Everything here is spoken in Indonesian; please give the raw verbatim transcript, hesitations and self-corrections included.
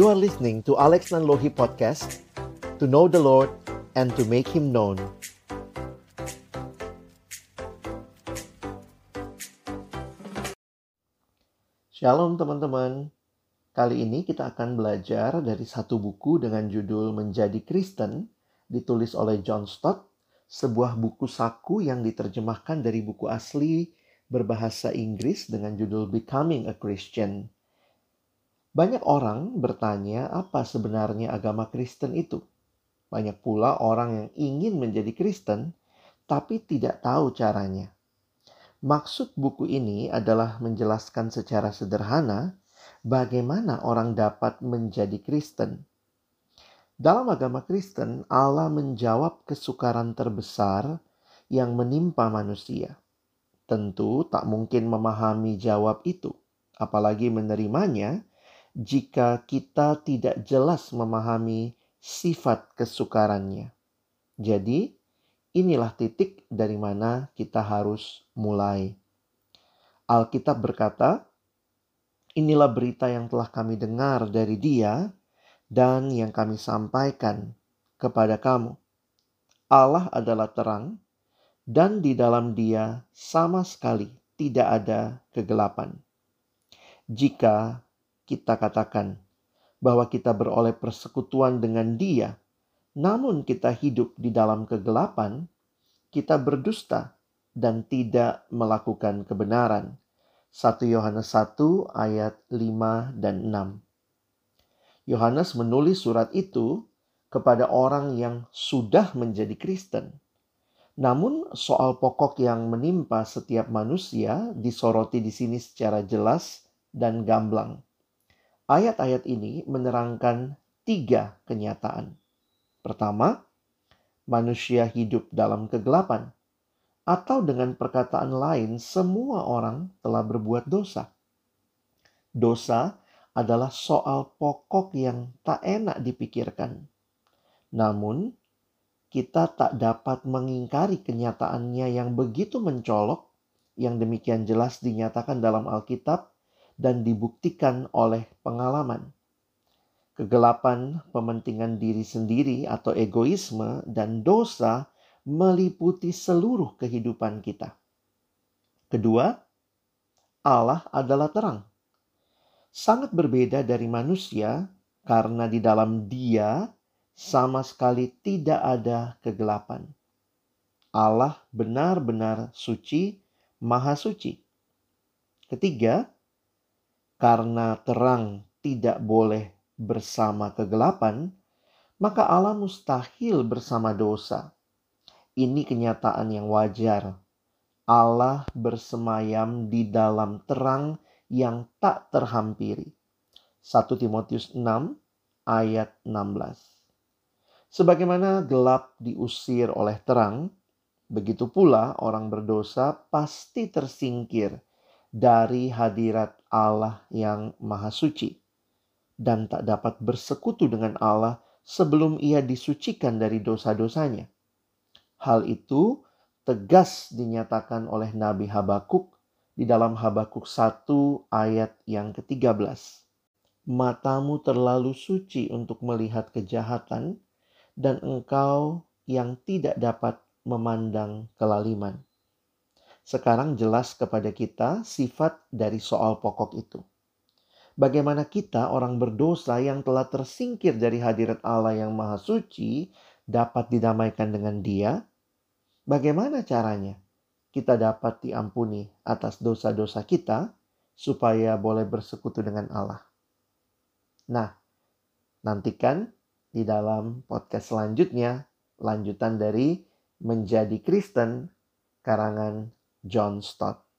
You are listening to Alex Nanlohi Podcast, to know the Lord and to make Him known. Shalom teman-teman. Kali ini kita akan belajar dari satu buku dengan judul Menjadi Kristen, ditulis oleh John Stott, sebuah buku saku yang diterjemahkan dari buku asli berbahasa Inggris dengan judul Becoming a Christian. Banyak orang bertanya apa sebenarnya agama Kristen itu. Banyak pula orang yang ingin menjadi Kristen tapi tidak tahu caranya. Maksud buku ini adalah menjelaskan secara sederhana bagaimana orang dapat menjadi Kristen. Dalam agama Kristen, Allah menjawab kesukaran terbesar yang menimpa manusia. Tentu tak mungkin memahami jawab itu, apalagi menerimanya, jika kita tidak jelas memahami sifat kesukarannya. Jadi, inilah titik dari mana kita harus mulai. Alkitab berkata, "Inilah berita yang telah kami dengar dari Dia dan yang kami sampaikan kepada kamu. Allah adalah terang, dan di dalam Dia sama sekali tidak ada kegelapan." Jika kita katakan bahwa kita beroleh persekutuan dengan Dia, namun kita hidup di dalam kegelapan, kita berdusta dan tidak melakukan kebenaran. satu Yohanes satu ayat lima dan enam. Yohanes menulis surat itu kepada orang yang sudah menjadi Kristen. Namun soal pokok yang menimpa setiap manusia disoroti di sini secara jelas dan gamblang. Ayat-ayat ini menerangkan tiga kenyataan. Pertama, manusia hidup dalam kegelapan, atau dengan perkataan lain, semua orang telah berbuat dosa. Dosa adalah soal pokok yang tak enak dipikirkan. Namun, kita tak dapat mengingkari kenyataannya yang begitu mencolok, yang demikian jelas dinyatakan dalam Alkitab, dan dibuktikan oleh pengalaman. Kegelapan, pementingan diri sendiri atau egoisme, dan dosa meliputi seluruh kehidupan kita. Kedua, Allah adalah terang. Sangat berbeda dari manusia karena di dalam Dia sama sekali tidak ada kegelapan. Allah benar-benar suci, maha suci. Ketiga, karena terang tidak boleh bersama kegelapan, maka Allah mustahil bersama dosa. Ini kenyataan yang wajar. Allah bersemayam di dalam terang yang tak terhampiri. satu Timotius enam ayat enam belas. Sebagaimana gelap diusir oleh terang, begitu pula orang berdosa pasti tersingkir dari hadirat Allah yang maha suci dan tak dapat bersekutu dengan Allah sebelum ia disucikan dari dosa-dosanya. Hal itu tegas dinyatakan oleh Nabi Habakuk di dalam Habakuk satu ayat yang ketiga belas. "Matamu terlalu suci untuk melihat kejahatan, dan engkau yang tidak dapat memandang kelaliman." Sekarang jelas kepada kita sifat dari soal pokok itu. Bagaimana kita orang berdosa yang telah tersingkir dari hadirat Allah yang maha suci dapat didamaikan dengan Dia? Bagaimana caranya kita dapat diampuni atas dosa-dosa kita supaya boleh bersekutu dengan Allah? Nah, nantikan di dalam podcast selanjutnya lanjutan dari Menjadi Kristen karangan John Stott.